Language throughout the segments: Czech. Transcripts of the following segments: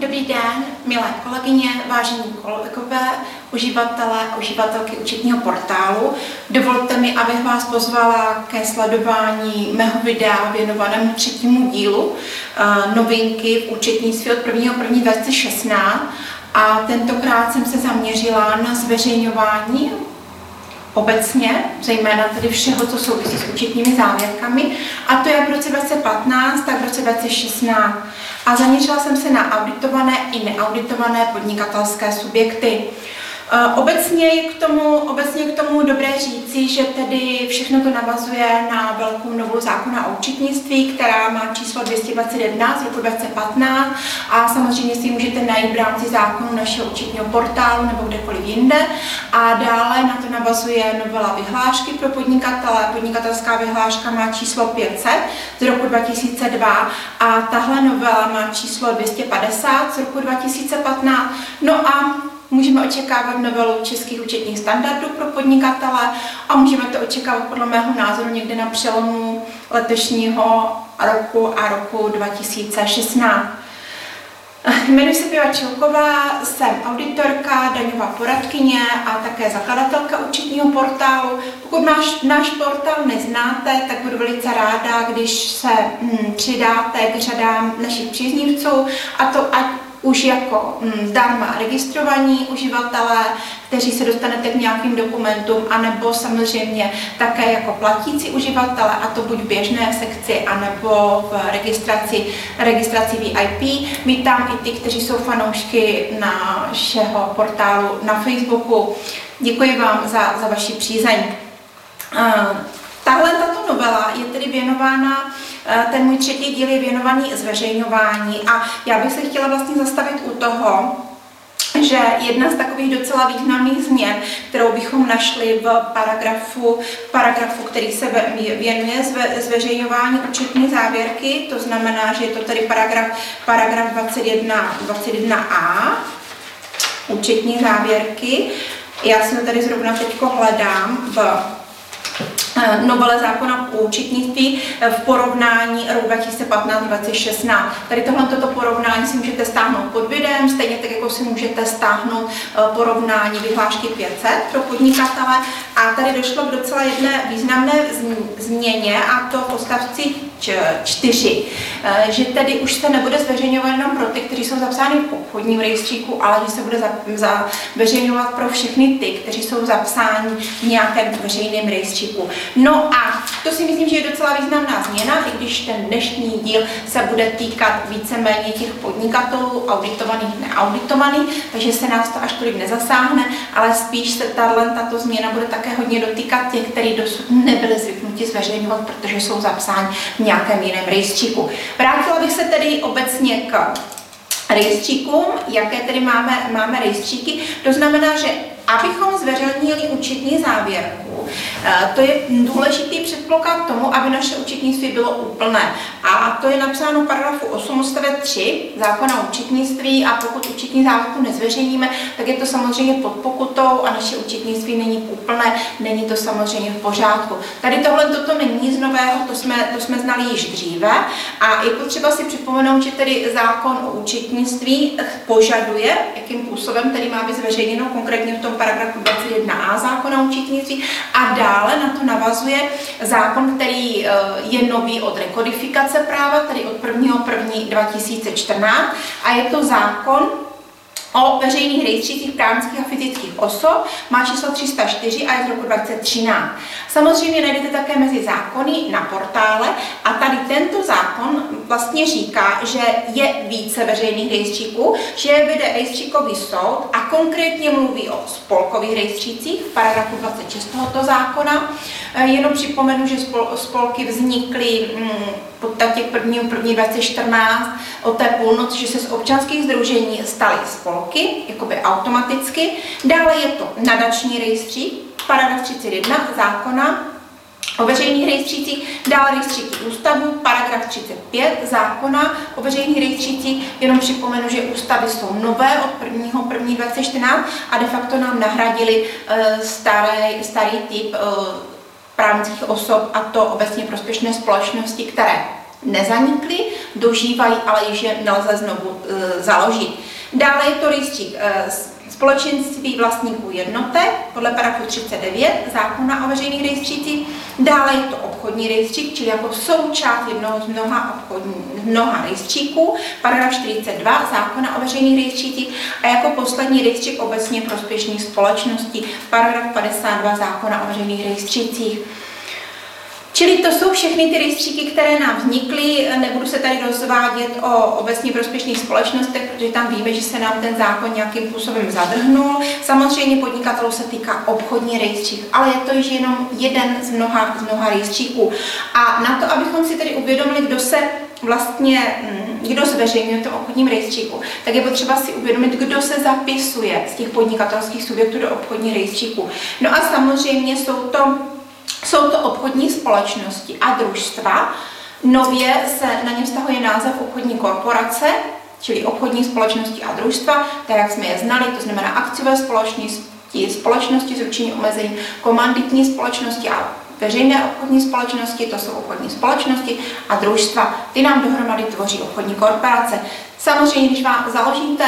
Dobrý den, milé kolegyně, vážení kolegové, uživatelé a uživatelky účetního portálu. Dovolte mi, abych vás pozvala ke sledování mého videa věnovanému třetímu dílu novinky v účetnictví od 1.1.2016 a tentokrát jsem se zaměřila na zveřejňování obecně, zejména tedy všeho, co souvisí s účetními závěrkami, a to jak v roce 2015, tak v roce 2016. A zaměřila jsem se na auditované i neauditované podnikatelské subjekty. Obecně k tomu dobré říci, že tedy všechno to navazuje na velkou novelu zákona o účetnictví, která má číslo 221 z roku 2015 a samozřejmě si můžete najít v rámci zákonu našeho účetního portálu nebo kdekoliv jinde. A dále na to navazuje novela vyhlášky pro podnikatele. Podnikatelská vyhláška má číslo 500 z roku 2002 a tahle novela má číslo 250 z roku 2015. No a můžeme očekávat novelu Českých účetních standardů pro podnikatele a můžeme to očekávat podle mého názoru někde na přelomu letošního roku a roku 2016. Jmenuji se Piva Čilková, jsem auditorka, daňová poradkyně a také zakladatelka účetního portálu. Pokud náš portál neznáte, tak budu velice ráda, když se přidáte k řadám našich příznivců, a to ať už jako zdarma registrovaní uživatelé, kteří se dostanete k nějakým dokumentům, anebo samozřejmě také jako platící uživatelé, a to buď v běžné sekci, anebo v registraci VIP. Vítám i ty, kteří jsou fanoušky našeho portálu na Facebooku. Děkuji vám za vaši přízeň. Tato novela je tedy věnována, ten můj třetí díl je věnovaný zveřejňování a já bych se chtěla vlastně zastavit u toho, že jedna z takových docela významných změn, kterou bychom našli v paragrafu, který se věnuje zveřejňování účetní závěrky, to znamená, že je to tedy paragraf 21a účetní závěrky. Já si to tady zrovna teď hledám v novele zákona o účetnictví v porovnání roku 2015-2016. Tady tohleto porovnání si můžete stáhnout pod videem, stejně tak jako si můžete stáhnout porovnání vyhlášky 500 pro podnikatele. A tady došlo k docela jedné významné změně, a to v odstavci 4, že tedy už se nebude zveřejňovat jenom pro ty, kteří jsou zapsáni v obchodním rejstříku, ale že se bude zveřejňovat pro všechny ty, kteří jsou zapsáni v nějakém veřejném rejstříku. No a to si myslím, že je docela významná změna, i když ten dnešní díl se bude týkat víceméně těch podnikatelů, auditovaných, neauditovaných, takže se nás to až tolik nezasáhne, ale spíš se tato změna bude také hodně dotýkat těch, kteří dosud nebyli zvyknuti zveřejňovat, protože jsou zapsáni v nějakém jiném rejstříku. Vrátila bych se tedy obecně k rejstříkům, jaké tedy máme rejstříky. To znamená, že abychom zveřejnili účetní závěrku, to je důležitý předpoklad k tomu, aby naše účetnictví bylo úplné. A to je napsáno v paragrafu 8 odstavec 3 zákona o účetnictví, a pokud účetní závěrku nezveřejníme, tak je to samozřejmě pod pokutou a naše účetnictví není úplné, není to samozřejmě v pořádku. Tady tohle toto není nic nového, to jsme znali již dříve, a je potřeba si připomenout, že tedy zákon o účetnictví požaduje, jakým způsobem tedy má být zveřejněno, konkrétně v tom paragrafu 21a zákona o účetnictví, a dále na to navazuje zákon, který je nový od rekodifikace práva, tedy od 1.1.2014, a je to zákon o veřejných rejstřících právnických a fyzických osob, má číslo 304 a je z roku 2013. Samozřejmě najdete také mezi zákony na portále, a tady tento zákon vlastně říká, že je více veřejných rejstříků, že je vede rejstříkový soud, a konkrétně mluví o spolkových rejstřících v paragrafu 26 tohoto zákona. Jenom připomenu, že spolky vznikly v podstatě k 1.1.2014 od té půlnoci, že se z občanských sdružení staly spolky, jakoby automaticky. Dále je to nadační rejstřík, paragraf 31 zákona o veřejných rejstřících, dále rejstříky ústavu, paragraf 35 zákona o veřejných rejstřících. Jenom připomenu, že ústavy jsou nové od 1.1.2014 a de facto nám nahradili starý typ právnických osob, a to obecně prospěšné společnosti, které nezanikly, dožívají, ale již je nelze znovu založit. Dále je to rejstřík společenství vlastníků jednotek podle paragrafu 39 zákona o veřejných rejstřících. Dále je to obchodní rejstřík, čili jako součást jednoho z mnoha rejstříků, paragraf 42 zákona o veřejných rejstřících, a jako poslední rejstřík obecně prospěšných společností, paragraf 52 zákona o veřejných rejstřících. Čili to jsou všechny ty rejstříky, které nám vznikly. Nebudu se tady rozvádět o obecně prospěšných společnostech, protože tam víme, že se nám ten zákon nějakým způsobem zadrhnul. Samozřejmě podnikatelů se týká obchodní rejstřík, ale je to již jenom jeden z mnoha rejstříků. A na to, abychom si tedy uvědomili, kdo zveřejňuje v tom obchodním rejstříku, tak je potřeba si uvědomit, kdo se zapisuje z těch podnikatelských subjektů do obchodních rejstříků. No a samozřejmě jsou to obchodní společnosti a družstva. Nově se na ně vztahuje název obchodní korporace, čili obchodní společnosti a družstva, tak jak jsme je znali, to znamená akciové společnosti, společnosti s ručením omezeným, komanditní společnosti a veřejné obchodní společnosti, to jsou obchodní společnosti a družstva. Ty nám dohromady tvoří obchodní korporace. Samozřejmě, když vám založíte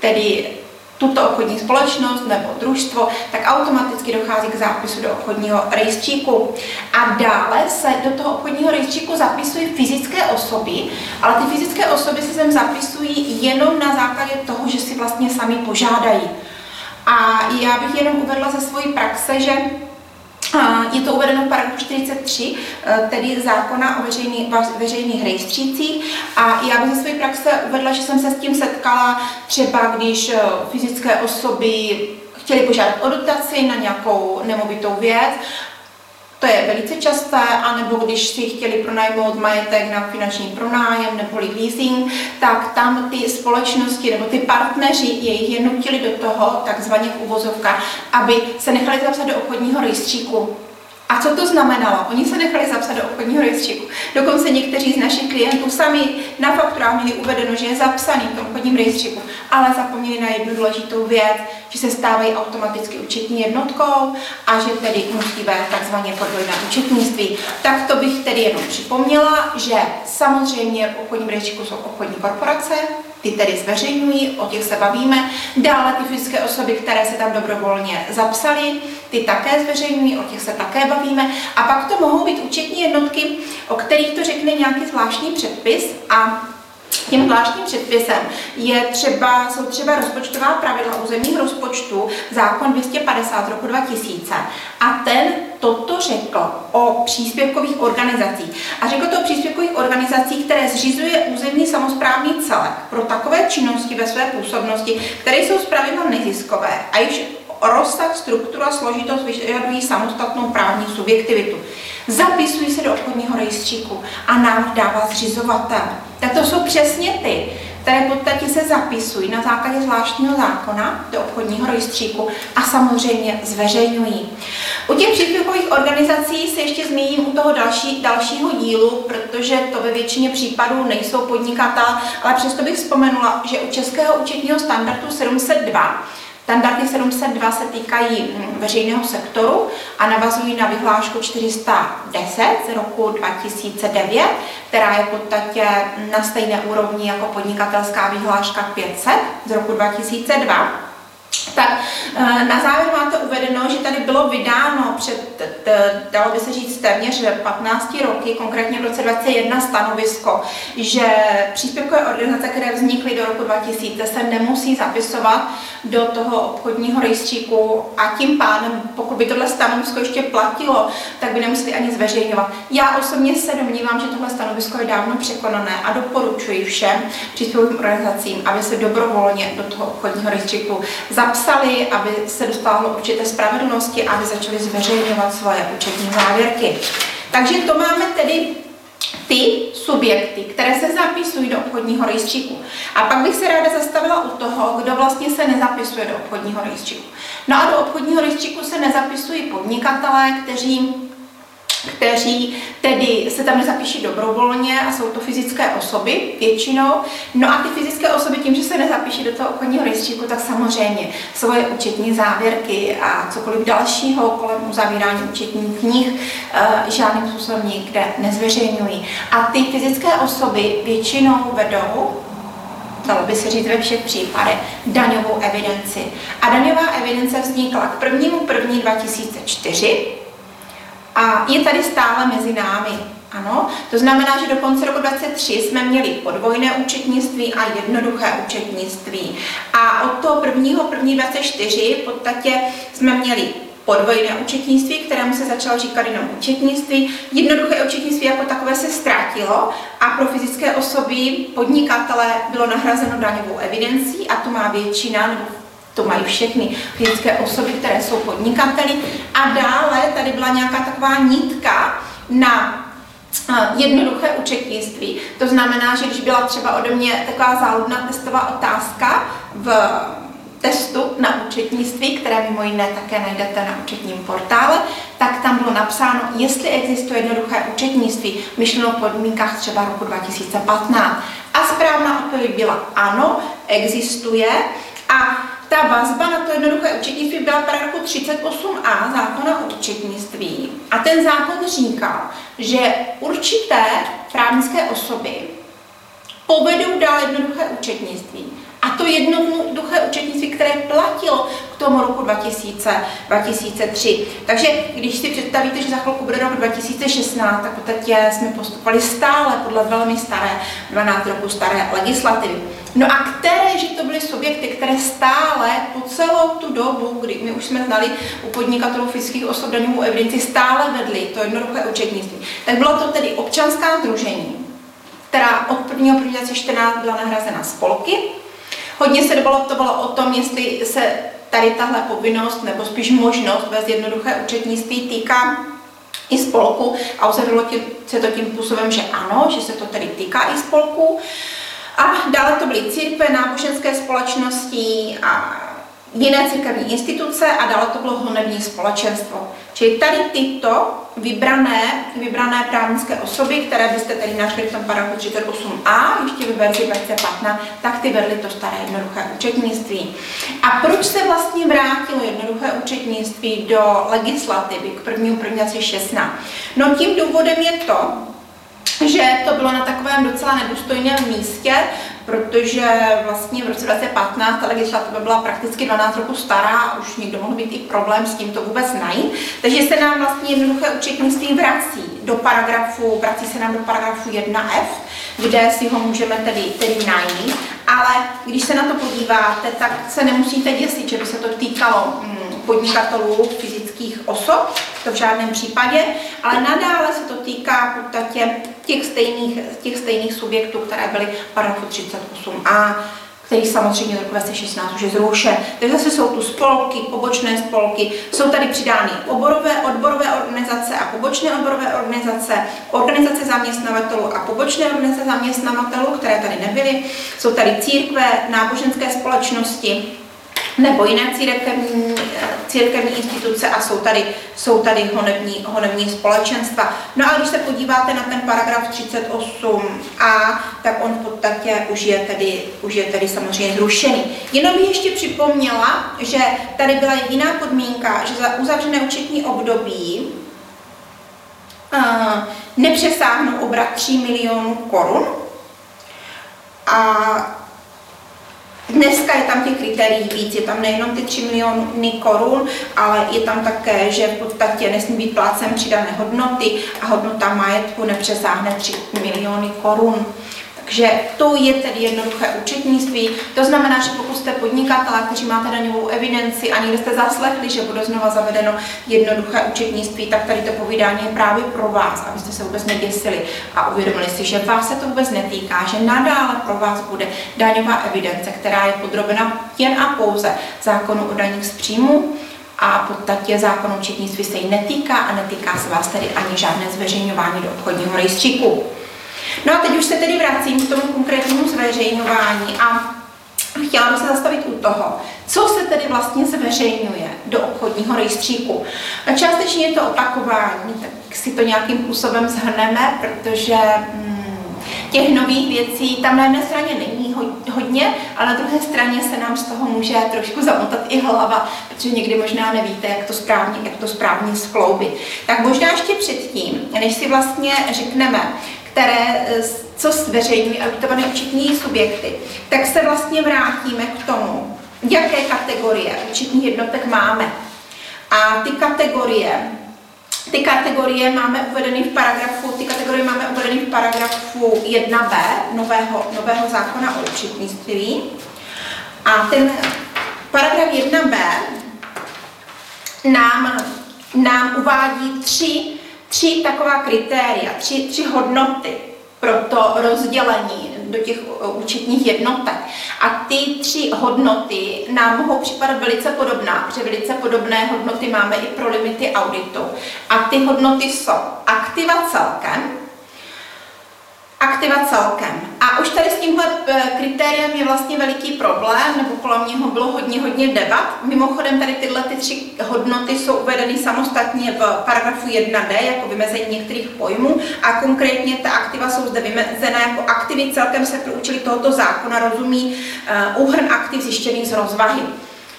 tedy tuto obchodní společnost nebo družstvo, tak automaticky dochází k zápisu do obchodního rejstříku. A dále se do toho obchodního rejstříku zapisují fyzické osoby, ale ty fyzické osoby se sem zapisují jenom na základě toho, že si vlastně sami požádají. A já bych jenom uvedla ze své praxe, že je to uvedeno v paragrafu 43, tedy zákona o veřejných rejstřících, a já bych ze své praxe uvedla, že jsem se s tím setkala třeba, když fyzické osoby chtěly požádat o dotaci na nějakou nemovitou věc, to je velice časté, anebo když si chtěli pronajmout majetek na finanční pronájem nebo leasing, tak tam ty společnosti nebo ty partneři jejich je nutili do toho, takzvaně v uvozovkách, aby se nechali zapsat do obchodního rejstříku. A co to znamenalo? Oni se nechali zapsat do obchodního rejstříku. Dokonce někteří z našich klientů sami na fakturách měli uvedeno, že je zapsaný v tom obchodním rejstříku, ale zapomněli na jednu důležitou věc, že se stávají automaticky účetní jednotkou a že tedy musí vést takzvaně podvojné účetnictví. Tak to bych tedy jenom připomněla, že samozřejmě v obchodním rejstříku jsou obchodní korporace, ty tedy zveřejňují, o těch se bavíme. Dále ty fyzické osoby, které se tam dobrovolně zapsaly, ty také zveřejňují, o těch se také bavíme. A pak to mohou být účetní jednotky, o kterých to řekne nějaký zvláštní předpis, a tím zvláštním předpisem jsou třeba rozpočtová pravidla územních rozpočtů, zákon 250 roku 2000. A ten toto řekl o příspěvkových organizacích. A řekl to o příspěvkových organizacích, které zřizuje územní samosprávný celek pro takové činnosti ve své působnosti, které jsou zpravidla neziskové a již rozsah, struktura, složitost vyžadují samostatnou právní subjektivitu. Zapisují se do obchodního rejstříku a návrh dává zřizovatel. Tak to jsou přesně ty, které v podstatě se zapisují na základě zvláštního zákona do obchodního rejstříku a samozřejmě zveřejňují. U těch příspěvkových organizací se ještě zmíním u toho dalšího dílu, protože to ve většině případů nejsou podnikatelé, ale přesto bych vzpomenula, že u Českého účetního standardu 702 standardy 702 se týkají veřejného sektoru a navazují na vyhlášku 410 z roku 2009, která je v podstatě na stejné úrovni jako podnikatelská vyhláška 500 z roku 2002. Tak na závěr máte uvedeno, že tady bylo vydáno před, dalo by se říct, téměř 15 roky, konkrétně v roce 2021, stanovisko, že příspěvkové organizace, které vznikly do roku 2000, se nemusí zapisovat do toho obchodního rejstříku, a tím pádem, pokud by tohle stanovisko ještě platilo, tak by nemuseli ani zveřejňovat. Já osobně se domnívám, že tohle stanovisko je dávno překonané a doporučuji všem příspěvkovým organizacím, aby se dobrovolně do toho obchodního rejstříku zapsali, aby se dostalo určité spravedlnosti, aby začali zveřejňovat svoje účetní závěrky. Takže to máme tedy ty subjekty, které se zapisují do obchodního rejstříku. A pak bych se ráda zastavila u toho, kdo vlastně se nezapisuje do obchodního rejstříku. No a do obchodního rejstříku se nezapisují podnikatelé, kteří kteří tedy se tam nezapíší dobrovolně a jsou to fyzické osoby většinou. No a ty fyzické osoby tím, že se nezapíší do toho obchodního rejstříku, tak samozřejmě svoje účetní závěrky a cokoliv dalšího kolem uzavírání účetních knih žádným způsobem nikde nezveřejňují. A ty fyzické osoby většinou vedou, dalo by se říct ve všech případech, daňovou evidenci. A daňová evidence vznikla k 1. 1. 2004 a je tady stále mezi námi. Ano, to znamená, že do konce roku 2023 jsme měli podvojné účetnictví a jednoduché účetnictví. A od toho 1. 1. 2024 v podstatě jsme měli podvojné účetnictví, kterému se začalo říkat jenom účetnictví. Jednoduché účetnictví jako takové se ztratilo a pro fyzické osoby, podnikatele, bylo nahrazeno daňovou evidencí a to má většina, nebo to mají všechny fyzické osoby, které jsou podnikateli. A dále tady byla nějaká taková nitka na jednoduché účetnictví. To znamená, že když byla třeba ode mě taková záludná testová otázka v testu na účetnictví, které mimo jiné také najdete na účetním portále, tak tam bylo napsáno, jestli existuje jednoduché účetnictví, myšleno v podmínkách třeba roku 2015. A správná odpověď byla ano, existuje. A ta vazba na to jednoduché účetnictví byla paragrafu 38a zákona o účetnictví. A ten zákon říkal, že určité právnické osoby povedou dál jednoduché účetnictví. A to jednoduché účetnictví, které platilo k tomu roku 2003. Takže když si představíte, že za chvilku bude rok 2016, tak poté jsme postupovali stále podle velmi staré, 12 roků staré legislativy. No a které, že to byly subjekty, které stále po celou tu dobu, kdy my už jsme znali u podnikatelů fyzických osob daňovou evidenci, stále vedli to jednoduché účetnictví, tak bylo to tedy občanská sdružení, která od 1. 1. 2014 byla nahrazena spolky. Hodně se debatovalo o tom, jestli se tady tahle povinnost nebo spíš možnost vést jednoduché účetnictví týká i spolku a uzavřelo se to tím způsobem, že ano, že se to tedy týká i spolku. A dále to byly církve, náboženské společnosti a jiné církevní instituce a dále to bylo honební společenstvo. Čili tady tyto vybrané právnické osoby, které byste tedy našli v tom paragrafu 38a, ještě ve verzi 2015, tak ty vedly to staré jednoduché účetnictví. A proč se vlastně vrátilo jednoduché účetnictví do legislativy k 1. 1. 2016? No tím důvodem je to, že to bylo na takovém docela nedůstojném místě, protože vlastně v roce 2015 ta legislativa byla prakticky 12 roků stará a už někdo mohl být i problém s tím to vůbec najít. Takže se nám vlastně jednoduché účetnictví vrací se nám do paragrafu 1f, kde si ho můžeme tedy najít, ale když se na to podíváte, tak se nemusíte děsit, že by se to týkalo podnikatelů, fyzických osob, to v žádném případě, ale nadále se to týká v podstatě těch stejných subjektů, které byly v paragrafu 38a, který samozřejmě roku 2016 už je zrušen. Takže zase jsou tu spolky, pobočné spolky, jsou tady přidány odborové organizace a pobočné odborové organizace, organizace zaměstnavatelů a pobočné organizace zaměstnavatelů, které tady nebyly, jsou tady církve, náboženské společnosti, nebo jiné církevní instituce a jsou tady honební společenstva. No a když se podíváte na ten paragraf 38a, tak on v podstatě už je tedy samozřejmě zrušený. Jenom bych ještě připomněla, že tady byla jediná podmínka, že za uzavřené účetní období nepřesáhnou obrat 3 milionů korun. A dneska je tam těch kritérií víc, je tam nejenom ty 3 miliony korun, ale je tam také, že v podstatě nesmí být plátcem přidané hodnoty a hodnota majetku nepřesáhne 3 miliony korun. Takže to je tedy jednoduché účetnictví. To znamená, že pokud jste podnikatelé, kteří máte daňovou evidenci a někde jste zaslechli, že bude znova zavedeno jednoduché účetnictví, tak tady to povídání je právě pro vás, abyste se vůbec neděsili a uvědomili si, že vás se to vůbec netýká, že nadále pro vás bude daňová evidence, která je podrobena jen a pouze zákonu o daních z příjmu a v podstatě zákon o účetnictví se jí netýká a netýká se vás tedy ani žádné zveřejňování do obchodního rejstříku. No a teď už se tedy vracím k tomu konkrétnímu zveřejňování a chtěla bych se zastavit u toho, co se tedy vlastně zveřejňuje do obchodního rejstříku. Částečně je to opakování, si to nějakým způsobem shrneme, protože těch nových věcí tam na jedné straně není hodně, ale na druhé straně se nám z toho může trošku zamotat i hlava, protože někdy možná nevíte, jak to správně skloubit. Tak možná ještě předtím, než si vlastně řekneme, co zveřejňují auditované účetní subjekty, tak se vlastně vrátíme k tomu, jaké kategorie účetních jednotek máme. A ty kategorie máme uvedeny v paragrafu 1b nového zákona o účetnictví. A ten paragraf 1b nám uvádí tři taková kritéria, tři hodnoty pro to rozdělení do těch účetních jednotek. A ty tři hodnoty nám mohou připadat velice podobná, protože velice podobné hodnoty máme i pro limity auditu. A ty hodnoty jsou aktiva celkem. A už tady s tímhle kritériem je vlastně veliký problém, nebo kolem něho bylo hodně debat. Mimochodem tady tyhle tři hodnoty jsou uvedeny samostatně v paragrafu 1d jako vymezení některých pojmů a konkrétně ta aktiva jsou zde vymezena jako aktivy celkem se pro účely tohoto zákona rozumí úhrn aktiv zjištěných z rozvahy.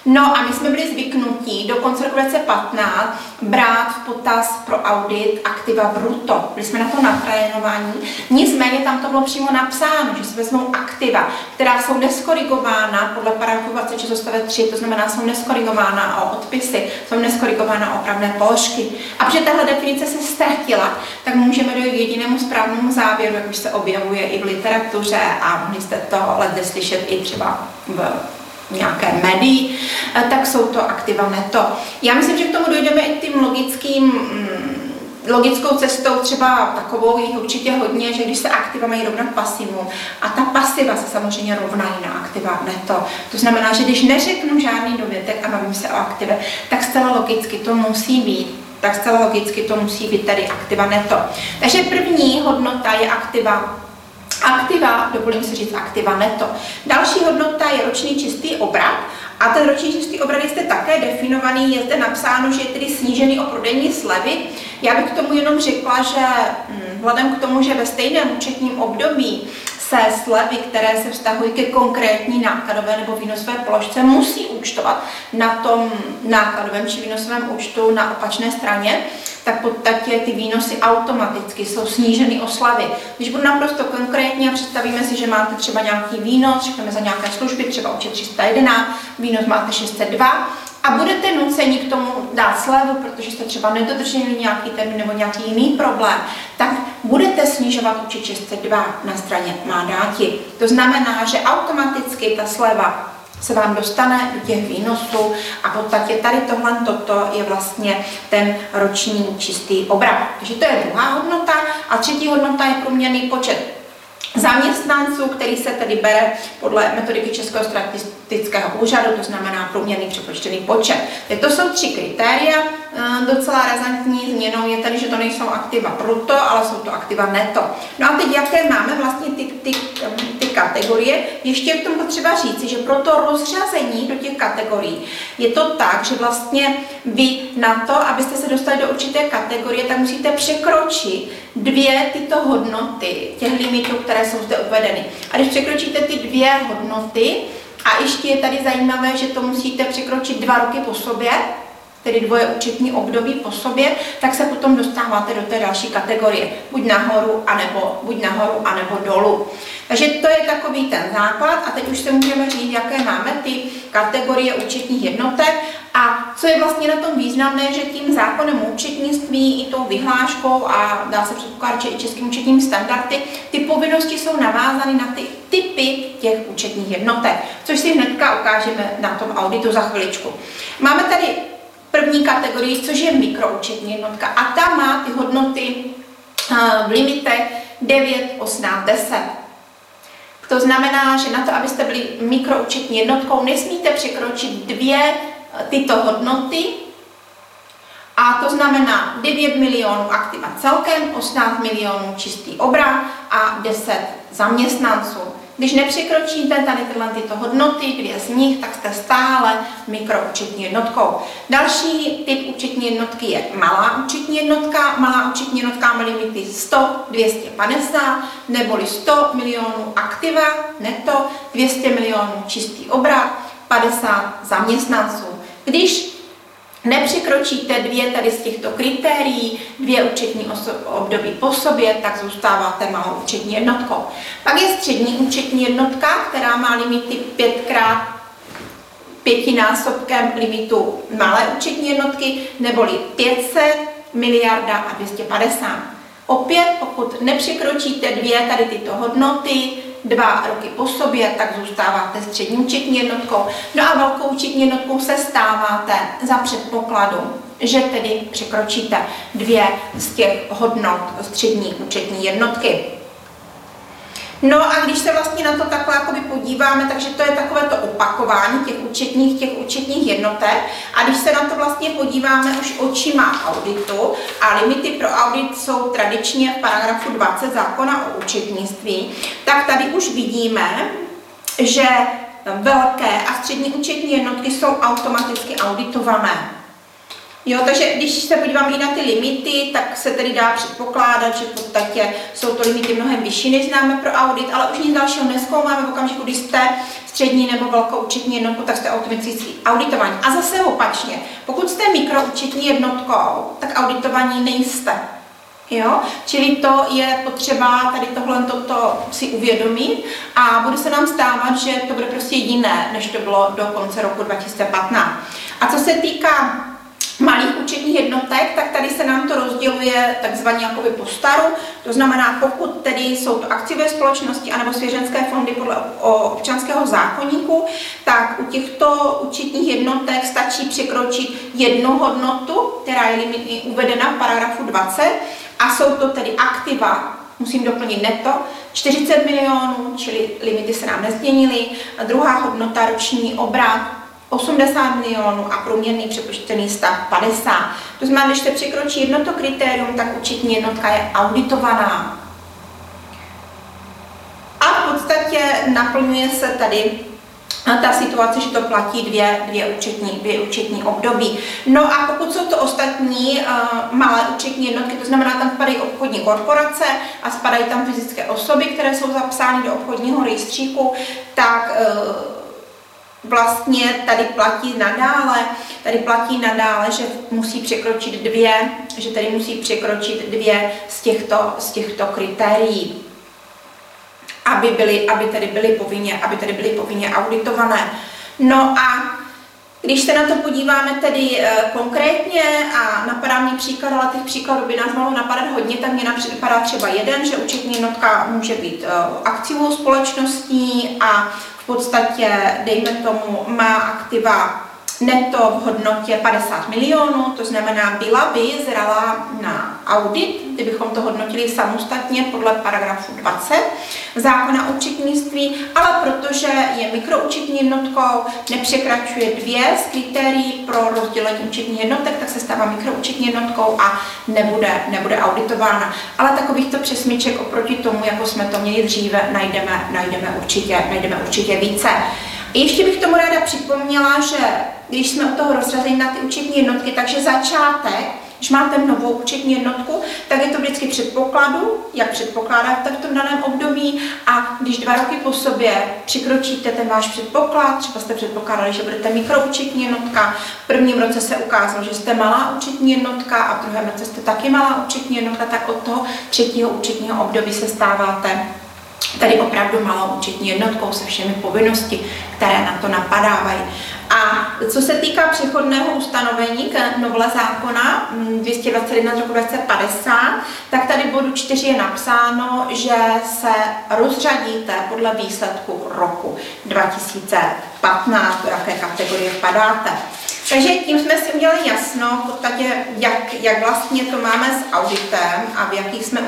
No a my jsme byli zvyknutí do konce roku 2015 brát v potaz pro audit aktiva bruto. Byli jsme na to natrénovaní, nicméně tam to bylo přímo napsáno, že se vezmou aktiva, která jsou neskorigována podle paragrafu 26 odst. 3, to znamená, jsou neskorigována o odpisy, jsou neskorigována o opravné položky. A protože tahle definice se ztratila, tak můžeme dojít k jedinému správnému závěru, jak už se objevuje i v literatuře a mohli jste to leckdy slyšet i třeba v nějaké médii, tak jsou to aktiva neto. Já myslím, že k tomu dojdeme i tím logickou cestou, třeba takovou, je určitě hodně, že když se aktiva mají rovnat pasivu a ta pasiva se samozřejmě rovnají na aktiva neto. To znamená, že když neřeknu žádný dovětek a bavím se o aktive, tak zcela logicky to musí být. Tady aktiva neto. Takže první hodnota je aktiva, dovolím si říct aktiva neto. Další hodnota je roční čistý obrat a ten roční čistý obrat je zde také definovaný, je zde napsáno, že je tedy snížený o prodejní slevy. Já bych k tomu jenom řekla, že vzhledem k tomu, že ve stejném účetním období se slevy, které se vztahují ke konkrétní nákladové nebo výnosové položce, musí účtovat na tom nákladovém či výnosovém účtu na opačné straně, tak v podstatě ty výnosy automaticky jsou sníženy o slevy. Když budu naprosto konkrétně a představíme si, že máte třeba nějaký výnos, řekneme za nějaké služby, třeba účet 311, výnos máte 602, a budete nuceni k tomu dát slevu, protože jste třeba nedodrželi nějaký termín nebo nějaký jiný problém, tak budete snižovat účet 602 na straně má dáti. To znamená, že automaticky ta sleva se vám dostane do těch výnosů a v podstatě tady toto je vlastně ten roční čistý obrat. Takže to je druhá hodnota a třetí hodnota je průměrný počet zaměstnanců, který se tedy bere podle metodiky Českého statistického úřadu, to znamená průměrný přepočtený počet. Teď to jsou tři kritéria, docela razantní změnou je tady, že to nejsou aktiva bruto, ale jsou to aktiva neto. No a teď jaké máme vlastně ty kategorie, ještě je k tomu potřeba říci, že pro to rozřazení do těch kategorií je to tak, že vlastně vy na to, abyste se dostali do určité kategorie, tak musíte překročit dvě tyto hodnoty těch limitů, které jsou zde uvedeny. A když překročíte ty dvě hodnoty, a ještě je tady zajímavé, že to musíte překročit 2 roky po sobě, tedy 2 účetní období po sobě, tak se potom dostáváte do té další kategorie, buď nahoru anebo dolů. Takže to je takový ten základ a teď už se můžeme říct, jaké máme ty kategorie účetních jednotek a co je vlastně na tom významné, že tím zákonem o účetnictví i tou vyhláškou a dá se předpokládat, že i Českým účetním standardy, ty povinnosti jsou navázány na ty typy těch účetních jednotek, což si hnedka ukážeme na tom auditu za chviličku. Máme tady první kategorii, což je mikroúčetní jednotka a ta má ty hodnoty v limitech 9, 18, 10. To znamená, že na to, abyste byli mikroúčetní jednotkou, nesmíte překročit dvě tyto hodnoty a to znamená 9 milionů aktiva celkem, 18 milionů čistý obrat a 10 zaměstnanců. Když nepřekročíte tady tyto hodnoty, dvě z nich, tak jste stále mikroúčetní jednotkou. Další typ účetní jednotky je malá účetní jednotka. Malá účetní jednotka má limity 100, 250, neboli 100 milionů aktiva, neto, 200 milionů čistý obrat, 50 zaměstnanců. Když nepřekročíte dvě tady z těchto kritérií, dvě účetní období po sobě, tak zůstáváte malou účetní jednotkou. Pak je střední účetní jednotka, která má limity 5×5 limitu malé účetní jednotky, neboli 500, miliarda a 250. Opět, pokud nepřekročíte dvě tady tyto hodnoty, 2 roky po sobě, tak zůstáváte střední účetní jednotkou. No a velkou účetní jednotkou se stáváte za předpokladu, že tedy překročíte dvě z těch hodnot střední účetní jednotky. No a když se vlastně na to takhle jakoby podíváme, takže to je takové to opakování těch účetních jednotek. A když se na to vlastně podíváme už očima auditu, a limity pro audit jsou tradičně v paragrafu 20 zákona o účetnictví, tak tady už vidíme, že velké a střední účetní jednotky jsou automaticky auditované. Jo, takže když se podíváme i na ty limity, tak se tedy dá předpokládat, že v podstatě jsou to limity mnohem vyšší, než známe pro audit, ale už nic dalšího nezkoumáme. V okamžiku, když jste střední nebo velkou účetní jednotku, tak jste automaticky auditovaní. A zase opačně, pokud jste mikroúčetní jednotkou, tak auditovaní nejste. Jo? Čili to je potřeba tady tohle si uvědomit a bude se nám stávat, že to bude prostě jiné, než to bylo do konce roku 2015. A co se týká malých účetních jednotek, tak tady se nám to rozděluje takzvaně jakoby po staru, to znamená, pokud tedy jsou to akciové společnosti anebo svěřenské fondy podle občanského zákoníku, tak u těchto účetních jednotek stačí překročit jednu hodnotu, která je uvedena v paragrafu 20, a jsou to tedy aktiva, musím doplnit neto, 40 milionů, čili limity se nám nezměnily, a druhá hodnota roční obrat, 80 milionů a průměrný přepočtený stav 50. To znamená, když se překročí jedno to kritérium, tak účetní jednotka je auditovaná. A v podstatě naplňuje se tady ta situace, že to platí dvě účetní období. No a pokud jsou to ostatní malé účetní jednotky, to znamená, tam spadají obchodní korporace a spadají tam fyzické osoby, které jsou zapsány do obchodního rejstříku, tak vlastně tady platí nadále, že musí překročit dvě z těchto kritérií, aby tedy byly povinně auditované. No a když se na to podíváme tedy konkrétně, a napadá mě příklad, ale těch příkladů by nás mohlo napadat hodně, tak mě napadá třeba jeden, že účetní jednotka může být akciovou společností a v podstatě, dejme tomu, má aktiva neto v hodnotě 50 milionů, to znamená, byla by zralá na audit, kdybychom to hodnotili samostatně podle paragrafu 20 zákona o účetnictví, ale protože je mikroúčetní jednotkou, nepřekračuje dvě z kritérií pro rozdělení účetních jednotek, tak se stává mikroúčetní jednotkou a nebude auditována. Ale takovýchto přesmyček oproti tomu, jako jsme to měli dříve, najdeme určitě více. Ještě bych tomu ráda připomněla, že když jsme od toho rozřazení na ty účetní jednotky, takže začátek, když máte novou účetní jednotku, tak je to vždycky předpokladu, jak předpokládáte v tom daném období, a když 2 roky po sobě překročíte ten váš předpoklad, třeba jste předpokládali, že budete mikroúčetní jednotka, v prvním roce se ukázalo, že jste malá účetní jednotka a v druhém roce jste taky malá účetní jednotka, tak od toho třetího účetního období se stáváte tady opravdu malou účetní jednotkou se všemi povinnosti, které na to napadávají. A co se týká přechodného ustanovení k novele zákona 221 z roku 2050, tak tady v bodu 4 je napsáno, že se rozřadíte podle výsledku roku 2015, do jaké kategorie padáte. Takže tím jsme si udělali jasno, v podstatě, jak vlastně to máme s auditem a v jakých jsme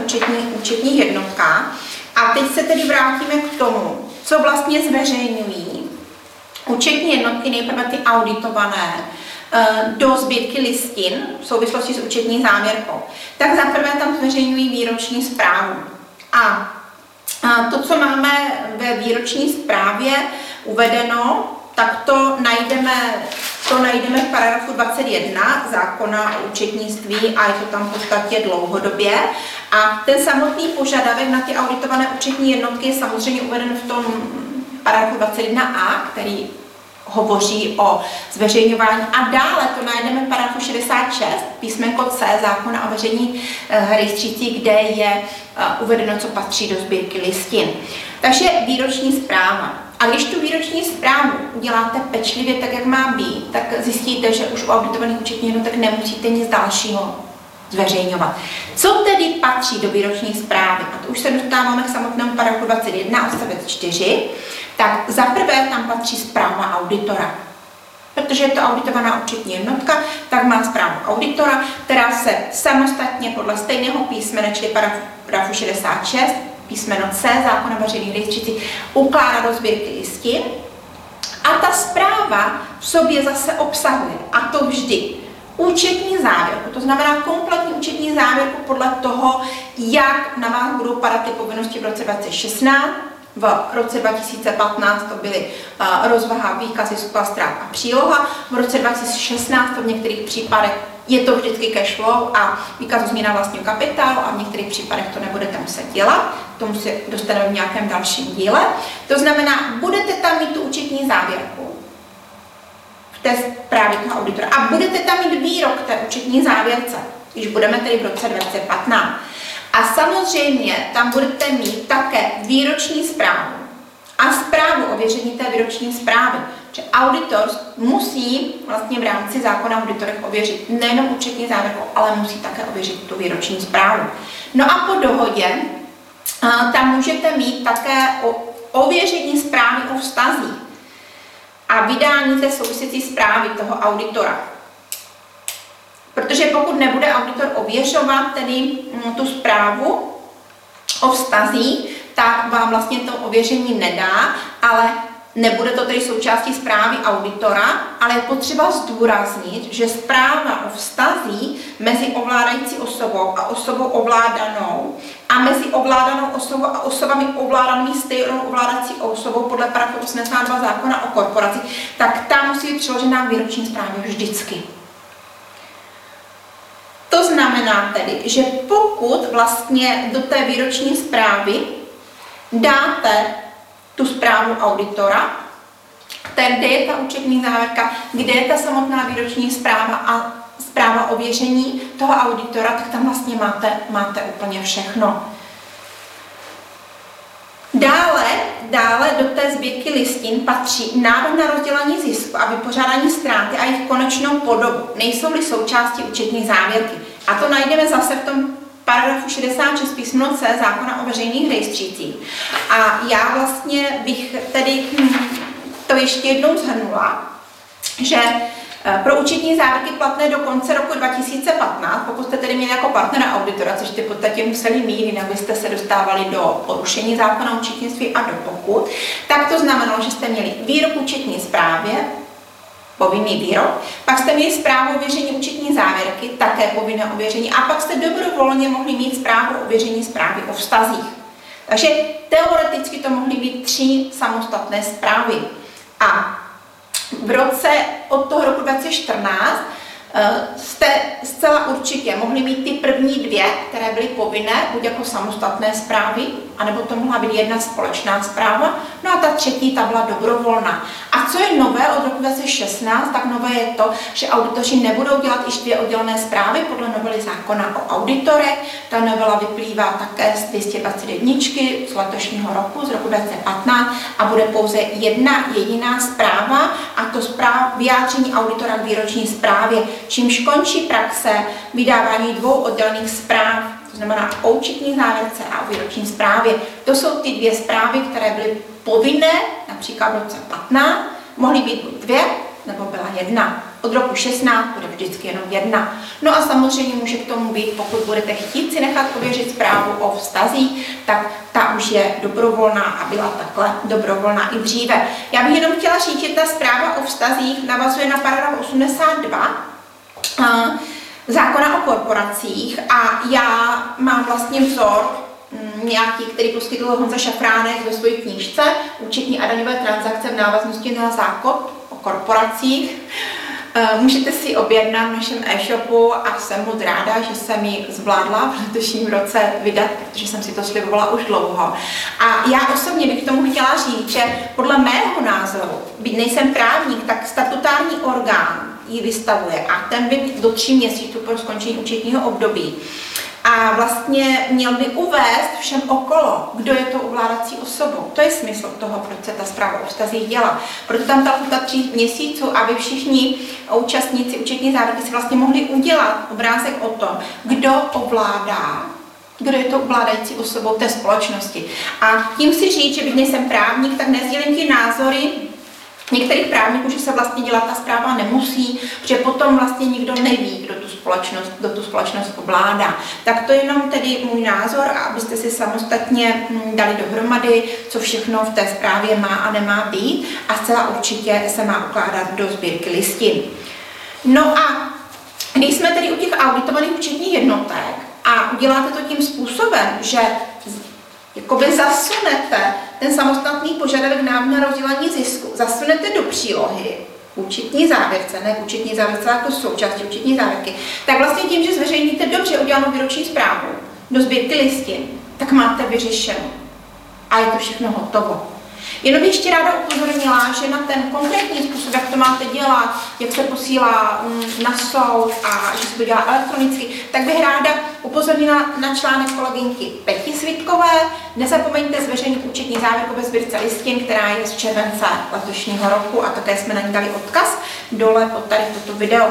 účetních jednotkách. A teď se tedy vrátíme k tomu, co vlastně zveřejňují účetní jednotky, nejprve ty auditované, do sbírky listin v souvislosti s účetní závěrkou. Tak zaprvé tam zveřejňují výroční zprávu. A To, co máme ve výroční zprávě uvedeno, tak to najdeme v paragrafu 21 zákona o účetnictví a je to tam v podstatě dlouhodobě. A ten samotný požadavek na ty auditované účetní jednotky je samozřejmě uveden v tom paragrafu 21a, který hovoří o zveřejňování. A dále to najdeme v paragrafu 66 písmenko C zákona o veřejných rejstřících, kde je uvedeno, co patří do sbírky listin. Takže výroční zpráva. A když tu výroční zprávu uděláte pečlivě tak, jak má být, tak zjistíte, že už u auditovaných účetních jednotek nemusíte nic dalšího zveřejňovat. Co tedy patří do výroční zprávy? A to už se dostáváme k samotnému paragrafu 21 odstavec 4. Tak za prvé tam patří zpráva auditora. Protože je to auditovaná účetní jednotka, tak má zprávu auditora, která se samostatně podle stejného písmene, čili paragrafu 66, písmeno C, zákona o veřejných rejstřících, ukládá do sbírky listin a ta zpráva v sobě zase obsahuje, a to vždy, účetní závěrku, to znamená kompletní účetní závěrku podle toho, jak na vás budou padat ty povinnosti v roce 2016, v roce 2015 to byly rozvaha, výkazy, ztrát a příloha, v roce 2016 to v některých případech je to vždycky cash flow a výkazu změna vlastního kapitálu a v některých případech to nebudete muset dělat, k tomu se dostaneme v nějakém dalším díle. To znamená, budete tam mít tu účetní závěrku v té zprávě toho auditora a budete tam mít výrok té účetní závěrce, když budeme tedy v roce 2015. A samozřejmě tam budete mít také výroční zprávu a zprávu o věření té výroční zprávy. Auditor musí vlastně v rámci zákona o auditorech ověřit nejenom účetní závěrku, ale musí také ověřit tu výroční zprávu. No a po dohodě tam můžete mít také ověření zprávy o vztazích a vydání té související zprávy toho auditora. Protože pokud nebude auditor ověřovat tedy tu zprávu o vztazích, tak vám vlastně to ověření nedá, ale nebude to tedy součástí zprávy auditora, ale je potřeba zdůraznit, že zpráva o vztazích mezi ovládající osobou a osobou ovládanou a mezi ovládanou osobou a osobami ovládanými stejnou ovládací osobou podle paragrafu 82 zákona o korporaci, tak ta musí být přiložena k výroční zprávě vždycky. To znamená tedy, že pokud vlastně do té výroční zprávy dáte tu zprávu auditora, kde je ta účetní závěrka, kde je ta samotná výroční zpráva a zpráva ověření toho auditora, tak tam vlastně máte úplně všechno. Dále do té sbírky listin patří návrh na rozdělení zisku a vypořádání ztráty a jejich konečnou podobu, nejsou-li součástí účetní závěrky. A to najdeme zase v tom paragrafu 66 písmeno C zákona o veřejných rejstřících. A já vlastně bych tedy to ještě jednou shrnula, že pro účetní závěrky platné do konce roku 2015, pokud jste tedy měli jako partnera auditora, což jste v podstatě museli mít, jinak byste se dostávali do porušení zákona o účetnictví a do pokut, tak to znamenalo, že jste měli výrok účetní zprávě, povinný výrok, pak jste měli zprávu o ověření účetní závěrky, také povinné ověření, a pak jste dobrovolně mohli mít zprávu o ověření zprávy o vztazích. Takže teoreticky to mohly být 3 samostatné zprávy. A v roce od toho roku 2014 jste zcela určitě mohli mít ty první 2, které byly povinné, buď jako samostatné zprávy, anebo to mohla být 1 společná zpráva, no a ta 3. ta byla dobrovolná. A co je nové od roku 2016, tak nové je to, že auditoři nebudou dělat již 2 oddělené zprávy podle novely zákona o auditorech. Ta novela vyplývá také z 221 z letošního roku, z roku 2015, a bude pouze 1 jediná zpráva, a to vyjádření auditora k výroční zprávě, čímž končí praxe vydávání 2 oddělených zpráv, to znamená o účetní závěrce a o výroční zprávě. To jsou ty 2 zprávy, které byly povinné, například v roce 15, mohly být buď 2, nebo byla 1. Od roku 16 bude vždycky jenom 1. No a samozřejmě může k tomu být, pokud budete chtít si nechat ověřit zprávu o vztazích, tak ta už je dobrovolná a byla takhle dobrovolná i dříve. Já bych jenom chtěla říct, že ta zpráva o vztazích navazuje na paragraf 82 zákona o korporacích a já mám vlastně vzor nějaký, který poskytl Honza Šafránek ve své knížce Účetní a daňové transakce v návaznosti na zákon o korporacích. Můžete si objednat v našem e-shopu a jsem moc ráda, že jsem ji zvládla v letošním roce vydat, protože jsem si to slibovala už dlouho. A já osobně bych k tomu chtěla říct, že podle mého názoru, byť nejsem právník, tak statutární orgán ji vystavuje a ten by do 3 měsíců po skončení účetního období. A vlastně měl by uvést všem okolo, kdo je tou ovládací osobou. To je smysl toho, proč se ta zpráva o vztazích dělá. Proto tam ta lhůta 3 měsíců, aby všichni účastníci účetní závěrky si vlastně mohli udělat obrázek o tom, kdo je tou ovládající osobou té společnosti. A tím si říct, že byť nejsem právník, tak nesdílím ty názory některých právníků, že se vlastně dělat ta zpráva nemusí, protože potom vlastně nikdo neví, kdo tu společnost ovládá. Tak to je jenom tedy můj názor, a abyste si samostatně dali dohromady, co všechno v té zprávě má a nemá být, a zcela určitě se má ukládat do sbírky listin. No a když jsme tedy u těch auditovaných účetních jednotek a uděláte to tím způsobem, že jakoby zasunete ten samostatný požadavek na rozdělení zisku, zasunete do přílohy účetní závěrce, ne účetní závěrce jako součástí účetní závěrky, tak vlastně tím, že zveřejníte dobře udělanou výroční zprávu do sbírky listin, tak máte vyřešeno a je to všechno hotovo. Jenom ještě ráda upozornila, že na ten konkrétní způsob, jak to máte dělat, jak se posílá na soud a že se to dělá elektronicky, tak bych ráda upozornila na článek kolegyňky Petyi Svítkové. Nezapomeňte zveřejnit účetní závěrku ve sbírce listin, která je z července letošního roku, a také jsme na ní dali odkaz dole pod tady toto video.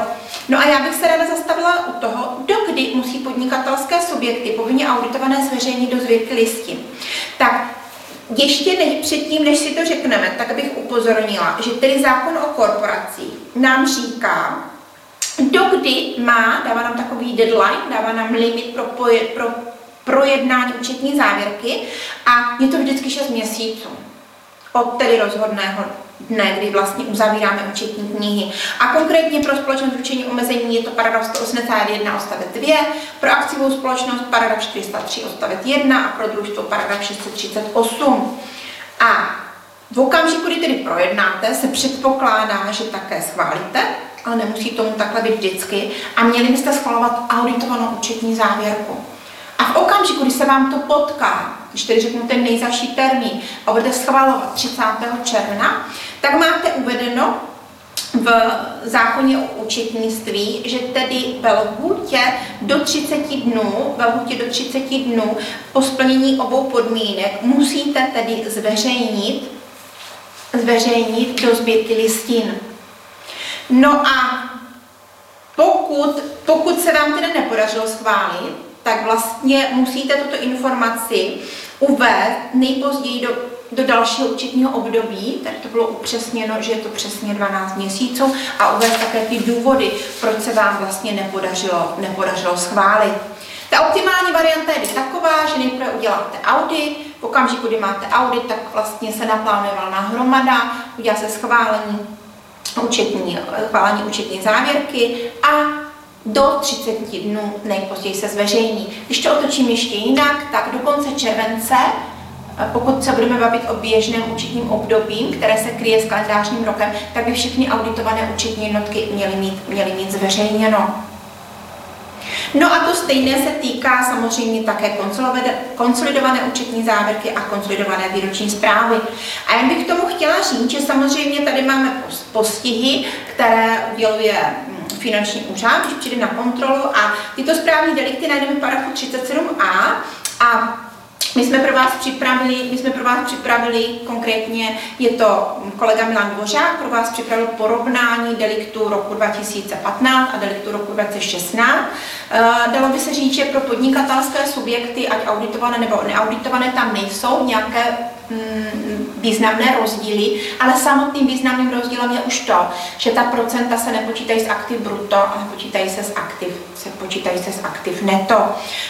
No a já bych se ráda zastavila u toho, dokdy musí podnikatelské subjekty povinně auditované zveřejnit do sbírky listin. Tak ještě předtím, než si to řekneme, tak bych upozornila, že tedy zákon o korporacích nám říká, dokdy dává nám takový deadline, dává nám limit pro projednání účetní závěrky, a je to vždycky 6 měsíců od tedy rozhodného dne, kdy vlastně uzavíráme účetní knihy. A konkrétně pro společnost ručení omezení je to paragraf 181 odstavec 2, pro akciovou společnost paragraf 403 odstavec 1 a pro družstvo paragraf 638. A v okamžiku, kdy tedy projednáte, se předpokládá, že také schválíte, ale nemusí tomu takhle být vždycky, a měli byste schvalovat auditovanou účetní závěrku. A v okamžiku, kdy se vám to potká, když tedy řeknu ten nejzazší termín, a budete schvalovat 30. června, tak máte uvedeno v zákoně o účetnictví, že tedy ve lhůtě do 30 dnů po splnění obou podmínek musíte tedy zveřejnit do sbírky listin. No a pokud se vám tedy nepodařilo schválit, tak vlastně musíte tuto informaci uvést nejpozději do dalšího účetního období, tak to bylo upřesněno, že je to přesně 12 měsíců, a uvést také ty důvody, proč se vám vlastně nepodařilo schválit. Ta optimální varianta je taková, že nejprve uděláte audit, v okamžiku, kdy máte audit, tak vlastně se naplánuje valná hromada, udělá se schválení účetní závěrky a do 30 dnů nejpozději se zveřejní. Když to otočím ještě jinak, tak do konce července, pokud se budeme bavit o běžném účetním období, které se kryje s kalendářním rokem, tak by všechny auditované účetní jednotky měly mít zveřejněno. No a to stejné se týká samozřejmě také konsolidované účetní závěrky a konsolidované výroční zprávy. A já bych k tomu chtěla říct, že samozřejmě tady máme postihy, které uděluje finanční úřad, když přijde na kontrolu, a tyto správní delikty najdeme v paragrafu 37a a my jsme pro vás připravili, konkrétně je to kolega Milan Dvořák, pro vás připravil porovnání deliktů roku 2015 a deliktů roku 2016. Dalo by se říct, že pro podnikatelské subjekty, ať auditované nebo neauditované, tam nejsou nějaké významné rozdíly, ale samotným významným rozdílem je už to, že ta procenta se nepočítají z aktiv bruto, ale počítají se z aktiv neto.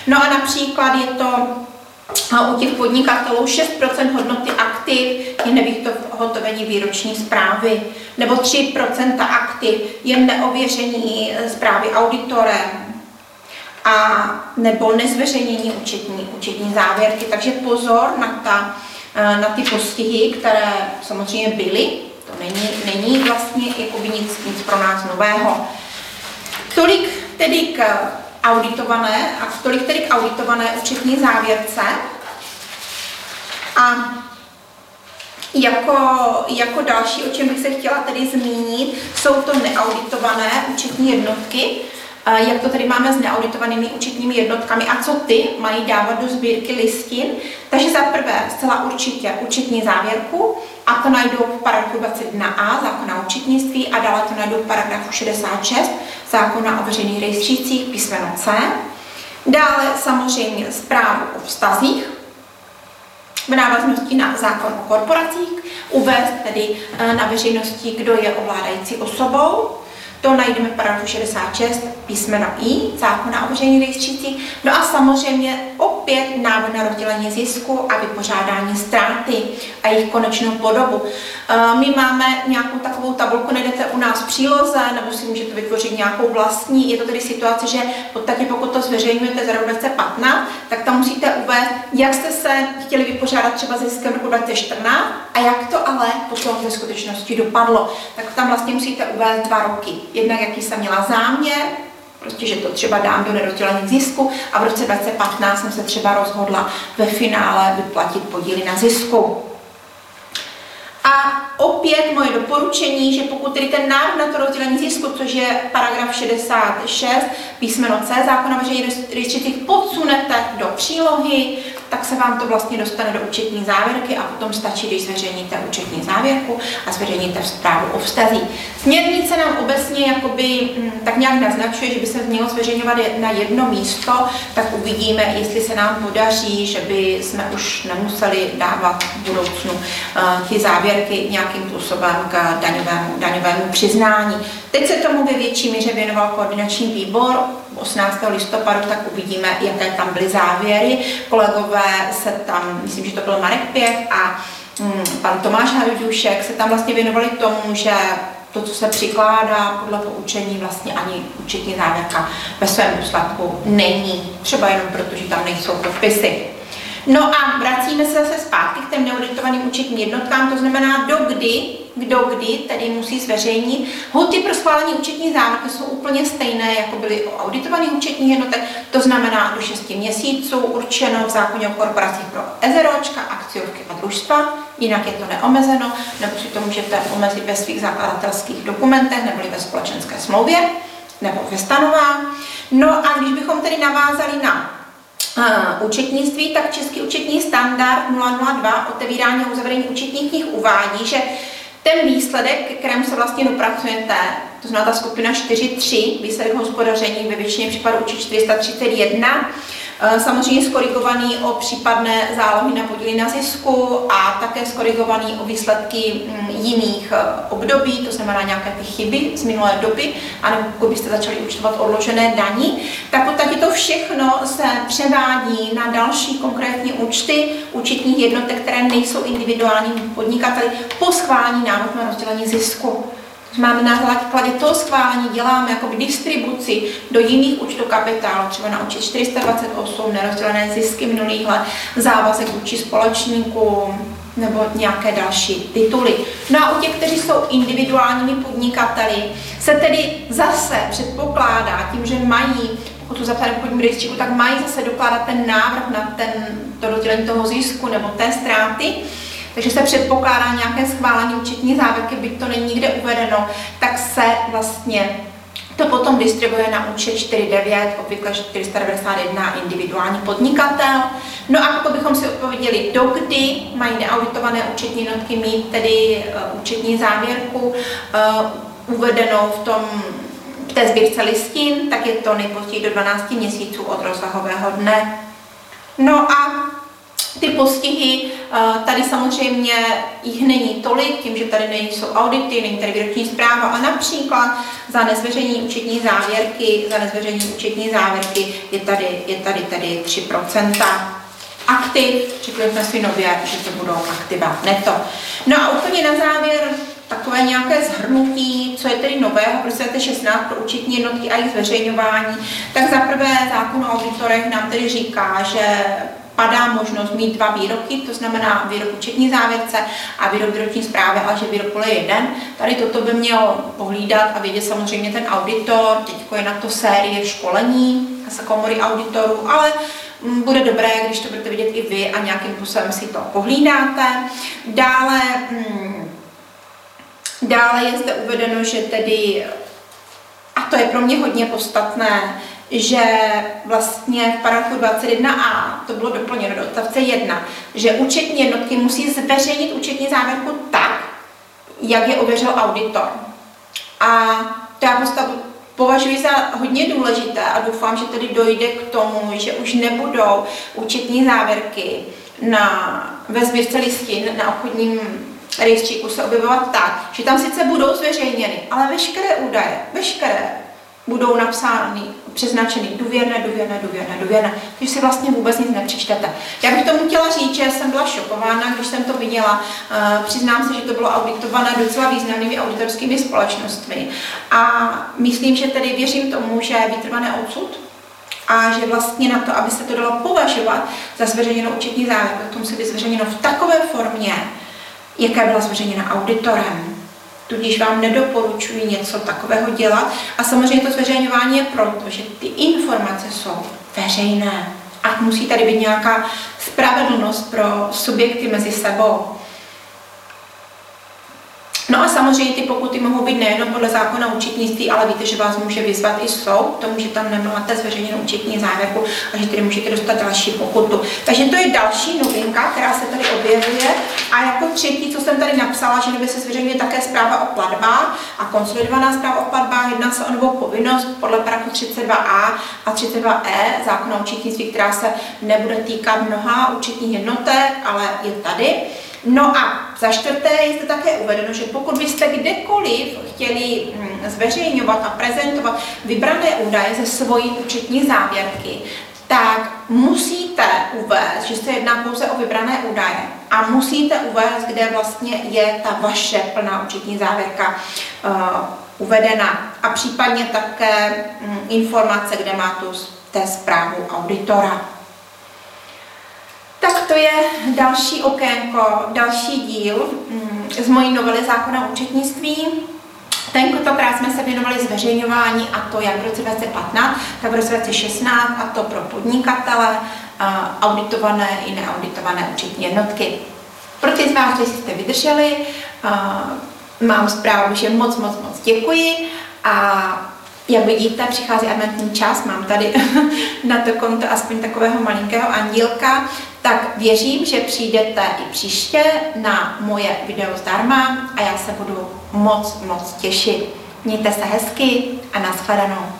No a například je to u těch podnikatelů 6% hodnoty aktiv je nevyhotovení výroční zprávy, nebo 3% aktiv je neověření zprávy auditorem. A nebo nezveřejnění účetní závěrky. Takže pozor na ty postihy, které samozřejmě byly. To není vlastně jakoby nic pro nás nového. Tolik tedy k auditované účetní závěrce. A jako další, o čem bych se chtěla tedy zmínit, jsou to neauditované účetní jednotky. Jak to tedy máme s neauditovanými účetními jednotkami a co ty mají dávat do sbírky listin. Takže za prvé zcela určitě účetní závěrku, a to najdou v paragrafu 21a zákona o účetnictví a dále to najdou v paragrafu 66 zákona o veřejných rejstřících písmeno C. Dále samozřejmě zprávu o vztazích v návaznosti na zákon o korporacích, uvést tedy na veřejnosti, kdo je ovládající osobou. To najdeme v paragrafu 66 písmeno I zákona o veřejných rejstřících. No a samozřejmě opět návod na rozdělení zisku a vypořádání ztráty a jejich konečnou podobu. My máme nějakou takovou tabulku, najdete u nás v příloze, nebo si můžete vytvořit nějakou vlastní. Je to tedy situace, že v podstatě pokud to zveřejňujete za rok 2015, tak tam musíte uvést, jak jste se chtěli vypořádat třeba ziskem roku 2014 a jak to ale potom ve skutečnosti dopadlo. Tak tam vlastně musíte uvést 2 roky. Jednak jaký jsem měla záměr, prostě, že to třeba dám do nerozdělení zisku a v roce 2015 jsem se třeba rozhodla ve finále vyplatit podíly na zisku. A opět moje doporučení, že pokud tedy ten návrh na to rozdělení zisku, což je paragraf 66 písmeno C zákona o veřejných rejstřících, podsunete do přílohy, tak se vám to vlastně dostane do účetní závěrky a potom stačí, když zveřejníte účetní závěrku a zveřejníte zprávu o vztazích. Směrnice nám obecně jakoby, tak nějak naznačuje, že by se mělo zveřejňovat na jedno místo, tak uvidíme, jestli se nám podaří, že by jsme už nemuseli dávat v budoucnu ty závěrky nějakým způsobem k daňovému přiznání. Teď se tomu ve větší míře věnoval koordinační výbor 18. listopadu, tak uvidíme, jaké tam byly závěry. Kolegové se tam, myslím, že to byl Marek Pěch a pan Tomáš Halouušek, se tam vlastně věnovali tomu, že to, co se přikládá podle poučení, vlastně ani účetní závěrka ve svém důsledku není, třeba jenom proto, že tam nejsou podpisy. No a vracíme se zase zpátky k těm neauditovaným účetním jednotkám, to znamená, kdo kdy tedy musí zveřejnit. Lhůty pro schválení účetní závěrky jsou úplně stejné, jako byly u auditovaných účetních jednotek, to znamená do 6 měsíců, určeno v zákoně o korporacích pro eseróčka, akciovky a družstva, jinak je to neomezeno, nebo si to můžete omezit ve svých zakladatelských dokumentech nebo ve společenské smlouvě nebo ve stanovách. No a když bychom tedy navázali na účetnictví, tak Český účetní standard 002 otevírání a uzavření účetních knih uvádí, že ten výsledek, k kterému se vlastně dopracujete, to znamená ta skupina 4.3, výsledek hospodaření ve většině případů účet 431, samozřejmě skorigovaný o případné zálohy na podíly na zisku a také skorigovaný o výsledky jiných období, to znamená nějaké ty chyby z minulé doby, anebo pokud byste začali účtovat odložené daní, tak v podstatě to všechno se převádí na další konkrétní účty účetních jednotek, které nejsou individuálním podnikateli po schválení návrhu na rozdělení zisku. Máme na základě toho schválení, děláme jako distribuci do jiných účtů kapitálu, třeba na účet 428, nerozdělené zisky minulých let, závazek vůči společníkům nebo nějaké další tituly. No a u těch, kteří jsou individuálními podnikateli, se tedy zase předpokládá tím, že mají, pokud jsou zapsané v obchodním rejstříku, tak mají zase dokládat ten návrh na to rozdělení toho zisku nebo té ztráty. Takže se předpokládá nějaké schválení účetní závěrky, byť to není nikde uvedeno, tak se vlastně to potom distribuje na účet 49, obvykle 491 individuální podnikatel. No a pokud bychom si odpověděli, dokdy mají neauditované účetní jednotky mít tedy účetní závěrku uvedenou v té sbírce listin, tak je to nejpozději do 12 měsíců od rozsahového dne. No a ty postihy, tady samozřejmě jich není tolik, tím, že tady nejsou audity, není tady výroční zpráva a například za nezveřejnění účetní závěrky, je tady 3% aktiv, řekli jsme si nově, že to budou aktiva neto. No a úplně na závěr takové nějaké shrnutí, co je tedy nového pro světe 16 pro účetní jednotky a jejich zveřejňování, tak zaprvé zákon o auditorech nám tedy říká, že padá možnost mít dva výroky, to znamená výrok účetní závěrce a výrok výroční zprávy, ale že výrok je jeden. Tady toto by měl pohlídat a vědět samozřejmě ten auditor, teď je na to série školení z komory auditorů, ale bude dobré, když to budete vidět i vy a nějakým způsobem si to pohlídáte. Dále je zde uvedeno, že tedy, a to je pro mě hodně podstatné, že vlastně v paragrafu 21a to bylo doplněno do odstavce 1, že účetní jednotky musí zveřejnit účetní závěrku tak, jak je ověřil auditor. A to já prostě považuji za hodně důležité a doufám, že tedy dojde k tomu, že už nebudou účetní závěrky ve sbírce listin na obchodním rejstříku se objevovat tak, že tam sice budou zveřejněny, ale veškeré údaje, budou napsány, přeznačeny důvěrné. Takže si vlastně vůbec nic nepřečtete. Já bych tomu chtěla říct, že jsem byla šokována, když jsem to viděla. Přiznám se, že to bylo auditované docela významnými auditorskými společnostmi. A myslím, že tedy věřím tomu, že vytrvané odsud a že vlastně na to, aby se to dalo považovat za zveřejněnou účetní závěrku, to musí být zveřejněno v takové formě, jaká byla zveřejněna auditorem. Tudíž vám nedoporučuji něco takového dělat. A samozřejmě to zveřejňování je proto, že ty informace jsou veřejné. A musí tady být nějaká spravedlnost pro subjekty mezi sebou. No a samozřejmě ty pokuty mohou být nejenom podle zákona účetnictví, ale víte, že vás může vyzvat i soud, tomu, že tam nemáte zveřejněnou účetní závěrku a že tedy můžete dostat další pokutu. Takže to je další novinka, která se tady objevuje. A jako třetí, co jsem tady napsala, že nově se zveřejňuje také zpráva o platbách a konsolidovaná zpráva o platbách, jedná se o novou povinnost podle paragrafu 32a a 32e zákona účetnictví, která se nebude týkat mnoha účetních jednotek, ale je tady. No a za čtvrté je zde také uvedeno, že pokud byste kdekoliv chtěli zveřejňovat a prezentovat vybrané údaje ze svojí účetní závěrky, tak musíte uvést, že se jedná pouze o vybrané údaje a musíte uvést, kde vlastně je ta vaše plná účetní závěrka uvedena a případně také informace, kde má tu zprávu auditora. Tak to je další okénko, další díl z mojí novely zákona o účetnictví. Tentokrát jsme se věnovali zveřejňování, a to jak v roce 2015, tak v roce 2016, a to pro podnikatele, auditované i neauditované účetní jednotky. Pro ty z vás, kteří jste vydrželi, mám zprávu, že moc děkuji. A jak vidíte, přichází adventní čas, mám tady na to konto aspoň takového malinkého andílka, tak věřím, že přijdete i příště na moje video zdarma a já se budu moc těšit. Mějte se hezky a nashledanou.